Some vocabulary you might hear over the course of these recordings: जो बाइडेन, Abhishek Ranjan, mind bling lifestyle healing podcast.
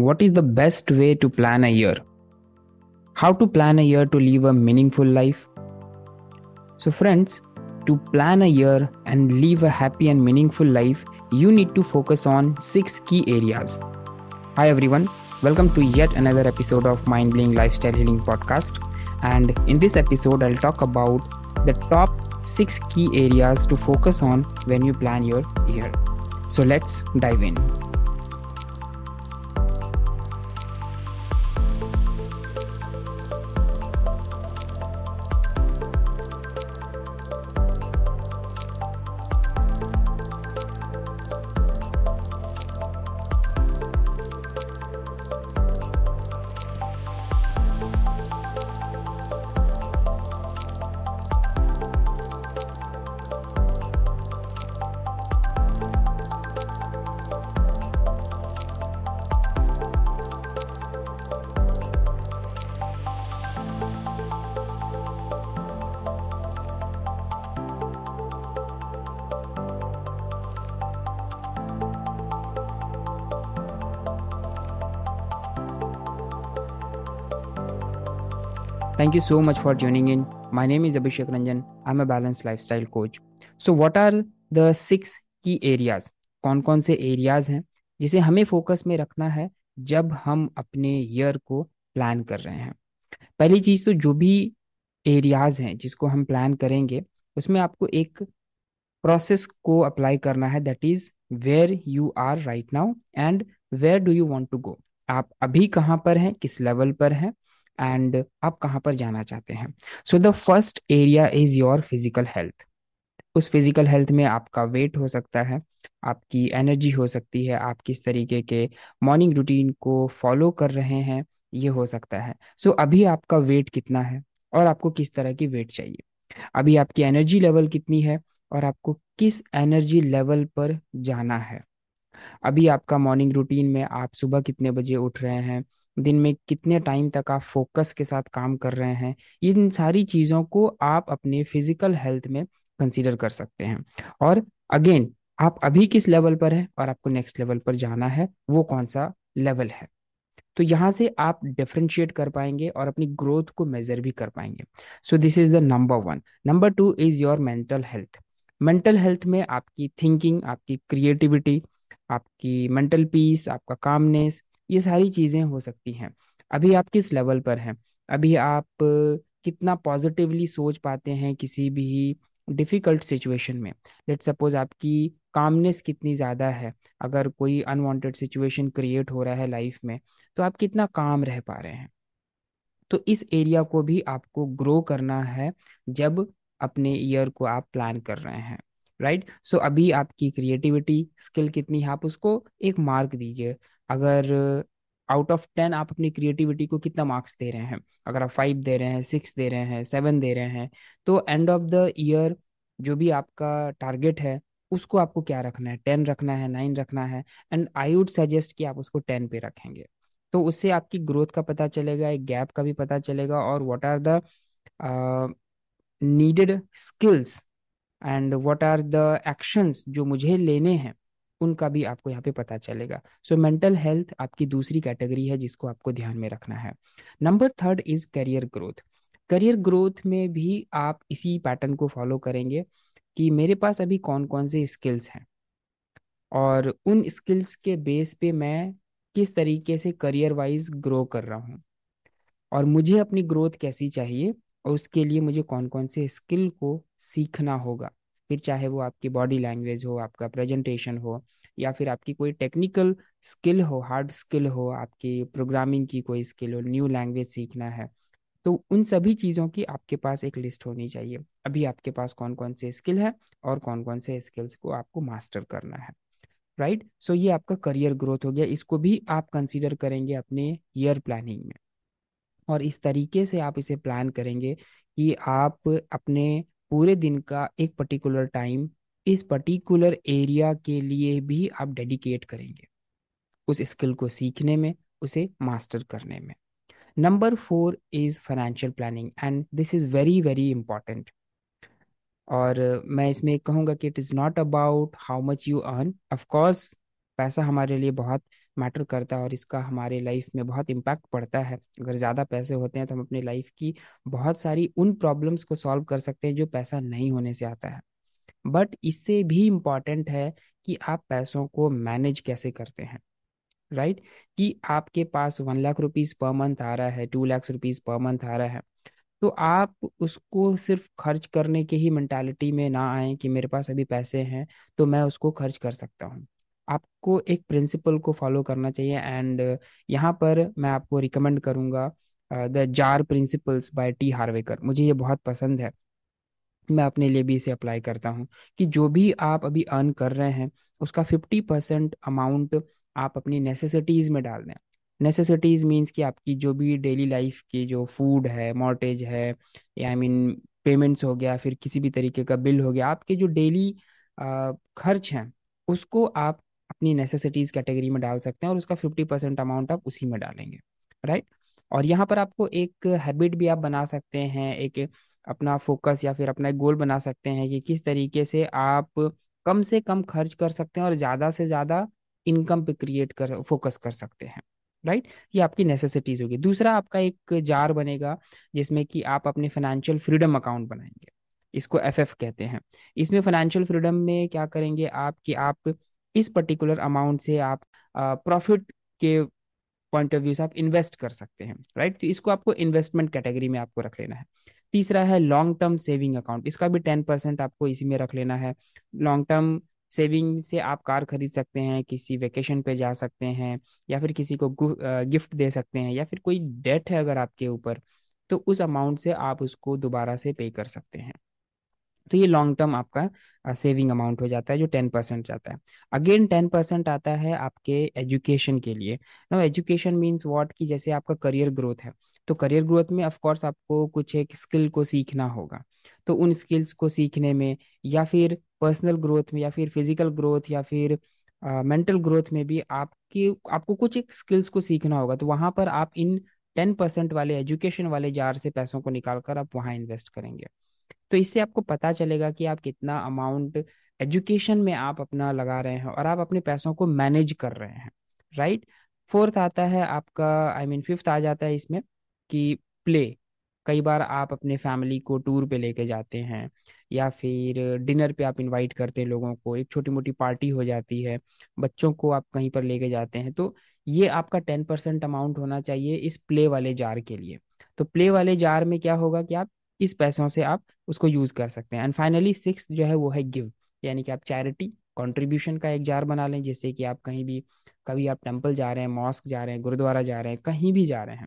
What is the best way to plan a year? How to plan a year to live a meaningful life? So friends, to plan a year and live a happy and meaningful life, you need to focus on 6 key areas. Hi everyone, welcome to yet another episode of Mind Bling Lifestyle Healing Podcast. And in this episode, I'll talk about the top 6 key areas to focus on when you plan your year. So let's dive in. Thank you so much for tuning in. My name is Abhishek Ranjan. I'm a balanced lifestyle coach. So what are the 6 key areas? कौन-कौन से areas हैं जिसे हमें focus में रखना है जब हम अपने year को plan कर रहे हैं। पहली चीज तो जो भी areas हैं जिसको हम plan करेंगे, उसमें आपको एक process को apply करना है, that is where you are right now and where do you want to go. आप अभी कहाँ पर हैं, किस level पर हैं एंड आप कहाँ पर जाना चाहते हैं. So the first area is your physical health. उस फिजिकल हेल्थ में आपका वेट हो सकता है, आपकी एनर्जी हो सकती है, आप किस तरीके के मॉर्निंग रूटीन को फॉलो कर रहे हैं ये हो सकता है. सो अभी आपका वेट कितना है और आपको किस तरह की वेट चाहिए, अभी आपकी एनर्जी लेवल कितनी है और आपको किस एनर्जी लेवल पर जाना है, अभी आपका मॉर्निंग रूटीन में आप सुबह कितने बजे उठ रहे हैं, दिन में कितने टाइम तक आप फोकस के साथ काम कर रहे हैं. इन सारी चीज़ों को आप अपने फिजिकल हेल्थ में कंसीडर कर सकते हैं. और अगेन आप अभी किस लेवल पर हैं और आपको नेक्स्ट लेवल पर जाना है वो कौन सा लेवल है. तो यहाँ से आप डिफरेंशिएट कर पाएंगे और अपनी ग्रोथ को मेजर भी कर पाएंगे. So this is the number 1. Number 2 is your mental health. Mental health में आपकी थिंकिंग, आपकी क्रिएटिविटी, आपकी मेंटल पीस, आपका कामनेस, ये सारी चीज़ें हो सकती हैं. अभी आप किस लेवल पर हैं, अभी आप कितना पॉजिटिवली सोच पाते हैं किसी भी डिफ़िकल्ट सिचुएशन में. लेट्स सपोज आपकी कामनेस कितनी ज़्यादा है, अगर कोई अनवांटेड सिचुएशन क्रिएट हो रहा है लाइफ में तो आप कितना काम रह पा रहे हैं. तो इस एरिया को भी आपको ग्रो करना है जब अपने ईयर को आप प्लान कर रहे हैं, राइट. सो अभी आपकी क्रिएटिविटी स्किल कितनी है, आप उसको एक मार्क दीजिए. अगर आउट ऑफ 10 आप अपनी क्रिएटिविटी को कितना मार्क्स दे रहे हैं, अगर आप 5 दे रहे हैं, 6 दे रहे हैं, 7 दे रहे हैं, तो एंड ऑफ द ईयर जो भी आपका टारगेट है उसको आपको क्या रखना है, 10 रखना है, 9 रखना है. एंड आई वुड सजेस्ट कि आप उसको 10 पे रखेंगे. तो उससे आपकी ग्रोथ का पता चलेगा, एक गैप का भी पता चलेगा और what are the needed skills and what are the actions जो मुझे लेने हैं उनका भी आपको यहाँ पे पता चलेगा. सो मेंटल हेल्थ आपकी दूसरी कैटेगरी है जिसको आपको ध्यान में रखना है. Number 3 is career growth. Career growth में भी आप इसी पैटर्न को फॉलो करेंगे कि मेरे पास अभी कौन कौन से स्किल्स हैं और उन स्किल्स के बेस पे मैं किस तरीके से करियर वाइज ग्रो कर रहा हूँ और मुझे अपनी ग्रोथ कैसी चाहिए और उसके लिए मुझे कौन कौन से स्किल को सीखना होगा. फिर चाहे वो आपकी बॉडी लैंग्वेज हो, आपका प्रेजेंटेशन हो, या फिर आपकी कोई टेक्निकल स्किल हो, हार्ड स्किल हो, आपकी प्रोग्रामिंग की कोई स्किल हो, न्यू लैंग्वेज सीखना है, तो उन सभी चीज़ों की आपके पास एक लिस्ट होनी चाहिए. अभी आपके पास कौन कौन से स्किल है और कौन कौन से स्किल्स को आपको मास्टर करना है, राइट. सो ये आपका करियर ग्रोथ हो गया. इसको भी आप कंसीडर करेंगे अपने ईयर प्लानिंग में और इस तरीके से आप इसे प्लान करेंगे कि आप अपने पूरे दिन का एक पर्टिकुलर टाइम इस पर्टिकुलर एरिया के लिए भी आप डेडिकेट करेंगे, उस स्किल को सीखने में, उसे मास्टर करने में. Number 4 is financial planning and this is very very important. और मैं इसमें कहूँगा कि it is not about how much you earn. Of course पैसा हमारे लिए बहुत मैटर करता है और इसका हमारे लाइफ में बहुत इम्पैक्ट पड़ता है। अगर ज़्यादा पैसे होते हैं तो हम अपने लाइफ की बहुत सारी उन प्रॉब्लम्स को सॉल्व कर सकते हैं जो पैसा नहीं होने से आता है। बट इससे भी इम्पॉर्टेंट है कि आप पैसों को मैनेज कैसे करते हैं, राइट? कि आपके पास 1 लाख रुपीज़ पर मंथ आ रहा है, 2 लाख रुपीज़ पर मंथ आ रहा है, तो आप उसको सिर्फ खर्च करने के ही मेंटालिटी में ना आए कि मेरे पास अभी पैसे हैं तो मैं उसको खर्च कर सकता हूँ। आपको एक प्रिंसिपल को फॉलो करना चाहिए एंड यहाँ पर मैं आपको रिकमेंड करूँगा the jar principles by T Harv Eker. मुझे ये बहुत पसंद है, मैं अपने लिए भी इसे अप्लाई करता हूँ कि जो भी आप अभी अर्न कर रहे हैं उसका 50% अमाउंट आप अपनी नेसेसिटीज़ में डाल दें। नेसेसिटीज़ मीन्स कि आपकी जो भी डेली लाइफ की जो फूड है, मॉर्गेज है, या पेमेंट्स हो गया, फिर किसी भी तरीके का बिल हो गया, आपके जो डेली खर्च हैं उसको आप अपनी नेसेसिटीज़ कैटेगरी में डाल सकते हैं और उसका 50% अमाउंट आप उसी में डालेंगे, राइट? और यहाँ पर आपको एक हैबिट भी आप बना सकते हैं, एक अपना फोकस या फिर अपना एक गोल बना सकते हैं कि किस तरीके से आप कम से कम खर्च कर सकते हैं और ज़्यादा से ज़्यादा इनकम पे क्रिएट कर फोकस कर सकते हैं, राइट? ये आपकी नेसेसिटीज़ होगी। दूसरा आपका एक जार बनेगा जिसमें कि आप अपने फाइनेंशियल फ्रीडम अकाउंट बनाएंगे, इसको FF कहते हैं। इसमें फाइनेंशियल फ्रीडम में क्या करेंगे आप कि आप इस पर्टिकुलर अमाउंट से आप प्रॉफिट के पॉइंट ऑफ व्यू से आप इन्वेस्ट कर सकते हैं, राइट? तो इसको आपको इन्वेस्टमेंट कैटेगरी में आपको रख लेना है। तीसरा है लॉन्ग टर्म सेविंग अकाउंट, इसका भी 10% आपको इसी में रख लेना है। लॉन्ग टर्म सेविंग से आप कार खरीद सकते हैं, किसी वेकेशन पे जा सकते हैं, या फिर किसी को गिफ्ट दे सकते हैं, या फिर कोई डेट है अगर आपके ऊपर तो उस अमाउंट से आप उसको दोबारा से पे कर सकते हैं। तो ये लॉन्ग टर्म आपका सेविंग अमाउंट हो जाता है जो 10% जाता है। अगेन 10% आता है आपके एजुकेशन के लिए। नाउ एजुकेशन मीन्स व्हाट कि जैसे आपका करियर ग्रोथ है तो करियर ग्रोथ में ऑफ कोर्स आपको कुछ एक स्किल को सीखना होगा, तो उन स्किल्स को सीखने में या फिर पर्सनल ग्रोथ में या फिर फिजिकल ग्रोथ या फिर मेंटल ग्रोथ में भी आपको कुछ एक स्किल्स को सीखना होगा। तो वहाँ पर आप इन 10% वाले एजुकेशन वाले जार से पैसों को निकाल कर आप वहाँ इन्वेस्ट करेंगे। तो इससे आपको पता चलेगा कि आप कितना अमाउंट एजुकेशन में आप अपना लगा रहे हैं और आप अपने पैसों को मैनेज कर रहे हैं, राइट? फोर्थ आता है आपका फिफ्थ आ जाता है इसमें कि प्ले। कई बार आप अपने फैमिली को टूर पे लेके जाते हैं या फिर डिनर पे आप इनवाइट करते हैं लोगों को, एक छोटी मोटी पार्टी हो जाती है, बच्चों को आप कहीं पर लेके जाते हैं। तो ये आपका 10% अमाउंट होना चाहिए इस प्ले वाले जार के लिए। तो प्ले वाले जार में क्या होगा कि आप इस पैसों से आप उसको यूज़ कर सकते हैं। एंड फाइनली 6th जो है वो है गिव, यानी कि आप चैरिटी कंट्रीब्यूशन का एक जार बना लें, जिससे कि आप कहीं भी, कभी आप टेम्पल जा रहे हैं, मॉस्क जा रहे हैं, गुरुद्वारा जा रहे हैं, कहीं भी जा रहे हैं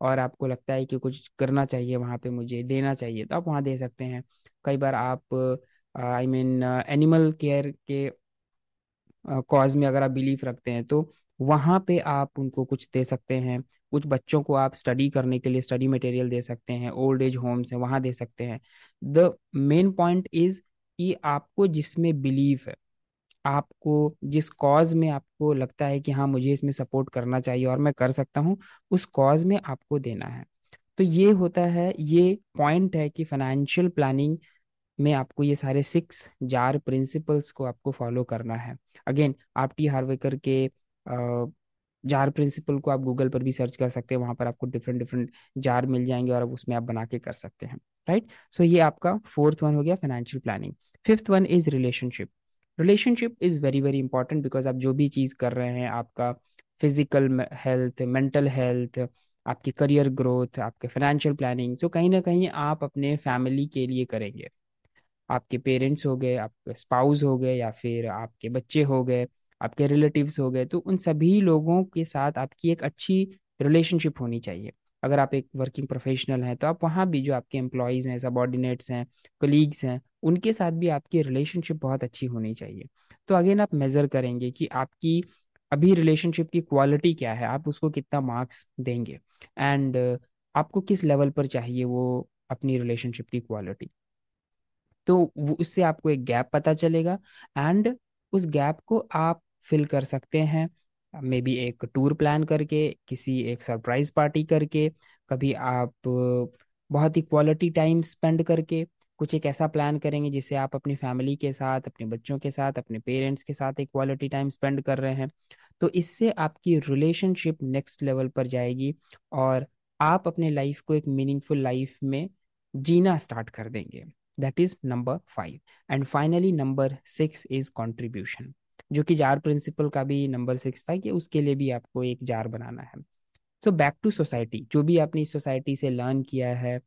और आपको लगता है कि कुछ करना चाहिए वहाँ पे, मुझे देना चाहिए, तो आप वहाँ दे सकते हैं। कई बार आप एनिमल केयर के कॉज में अगर आप बिलीफ रखते हैं तो वहाँ पे आप उनको कुछ दे सकते हैं। कुछ बच्चों को आप स्टडी करने के लिए स्टडी मटेरियल दे सकते हैं, ओल्ड एज होम्स हैं वहाँ दे सकते हैं। द मेन पॉइंट इज़ कि आपको जिसमें बिलीफ है, आपको जिस कॉज में आपको लगता है कि हाँ मुझे इसमें सपोर्ट करना चाहिए और मैं कर सकता हूँ, उस कॉज में आपको देना है। तो ये होता है, ये पॉइंट है कि फाइनेंशियल प्लानिंग में आपको ये सारे 6 जार प्रिंसिपल्स को आपको फॉलो करना है। अगेन आप टी हार्व एकर के जार प्रिंसिपल को आप गूगल पर भी सर्च कर सकते हैं, वहाँ पर आपको डिफरेंट डिफरेंट जार मिल जाएंगे और उसमें आप बना के कर सकते हैं, राइट? सो ये आपका 4th वन हो गया financial planning. 5th one is relationship. Relationship is very very important because आप जो भी चीज़ कर रहे हैं, आपका फिजिकल हेल्थ, मेंटल हेल्थ, आपकी करियर ग्रोथ, आपके फाइनेंशियल प्लानिंग, तो कहीं ना कहीं आप अपने फैमिली के लिए करेंगे। आपके पेरेंट्स हो गए, आपके स्पाउस हो गए, या फिर आपके बच्चे हो गए, आपके रिलेटिव्स हो गए, तो उन सभी लोगों के साथ आपकी एक अच्छी रिलेशनशिप होनी चाहिए। अगर आप एक वर्किंग प्रोफेशनल हैं तो आप वहाँ भी जो आपके एम्प्लॉयज़ हैं, सबॉर्डिनेट्स हैं, कलीग्स हैं, उनके साथ भी आपकी रिलेशनशिप बहुत अच्छी होनी चाहिए। तो अगेन आप मेज़र करेंगे कि आपकी अभी रिलेशनशिप की क्वालिटी क्या है, आप उसको कितना मार्क्स देंगे एंड आपको किस लेवल पर चाहिए वो अपनी रिलेशनशिप की क्वालिटी। तो उससे आपको एक गैप पता चलेगा एंड उस गैप को आप फिल कर सकते हैं, मे बी एक टूर प्लान करके, किसी एक सरप्राइज पार्टी करके, कभी आप बहुत ही क्वालिटी टाइम स्पेंड करके, कुछ एक ऐसा प्लान करेंगे जिससे आप अपनी फैमिली के साथ, अपने बच्चों के साथ, अपने पेरेंट्स के साथ एक क्वालिटी टाइम स्पेंड कर रहे हैं। तो इससे आपकी रिलेशनशिप नेक्स्ट लेवल पर जाएगी और आप अपने लाइफ को एक मीनिंगफुल लाइफ में जीना स्टार्ट कर देंगे। That is number 5। And finally number 6 is contribution, जो कि जार प्रिंसिपल का भी number 6 था कि उसके लिए भी आपको एक जार बनाना है। तो बैक टू सोसाइटी, जो भी आपने इस सोसाइटी से लर्न किया है,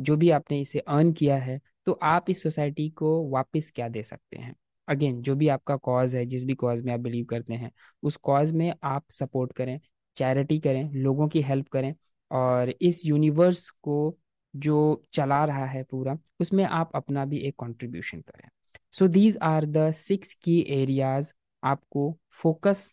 जो भी आपने इसे अर्न किया है, तो आप इस सोसाइटी को वापस क्या दे सकते हैं। अगेन, जो भी आपका कॉज है, जिस भी कॉज में आप बिलीव करते हैं, उस कॉज में आप सपोर्ट करें, चैरिटी करें, लोगों की हेल्प करें और इस यूनिवर्स को जो चला रहा है पूरा, उसमें आप अपना भी एक कंट्रीब्यूशन करें। सो दीज आर द 6 की एरियाज आपको फोकस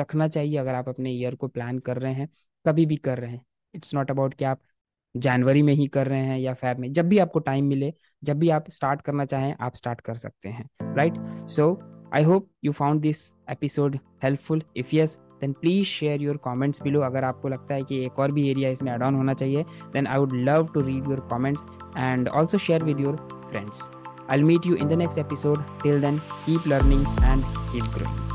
रखना चाहिए अगर आप अपने ईयर को प्लान कर रहे हैं, कभी भी कर रहे हैं। इट्स नॉट अबाउट कि आप जनवरी में ही कर रहे हैं या फैब में, जब भी आपको टाइम मिले, जब भी आप स्टार्ट करना चाहें, आप स्टार्ट कर सकते हैं। Right, so I hope you found this episode helpful. If yes, then please share your comments below. अगर आपको लगता है कि एक और भी एरिया इसमें एड ऑन होना चाहिए, then I would love to read your comments and also share with your friends. I will meet you in the next episode. Till then, keep learning and keep growing.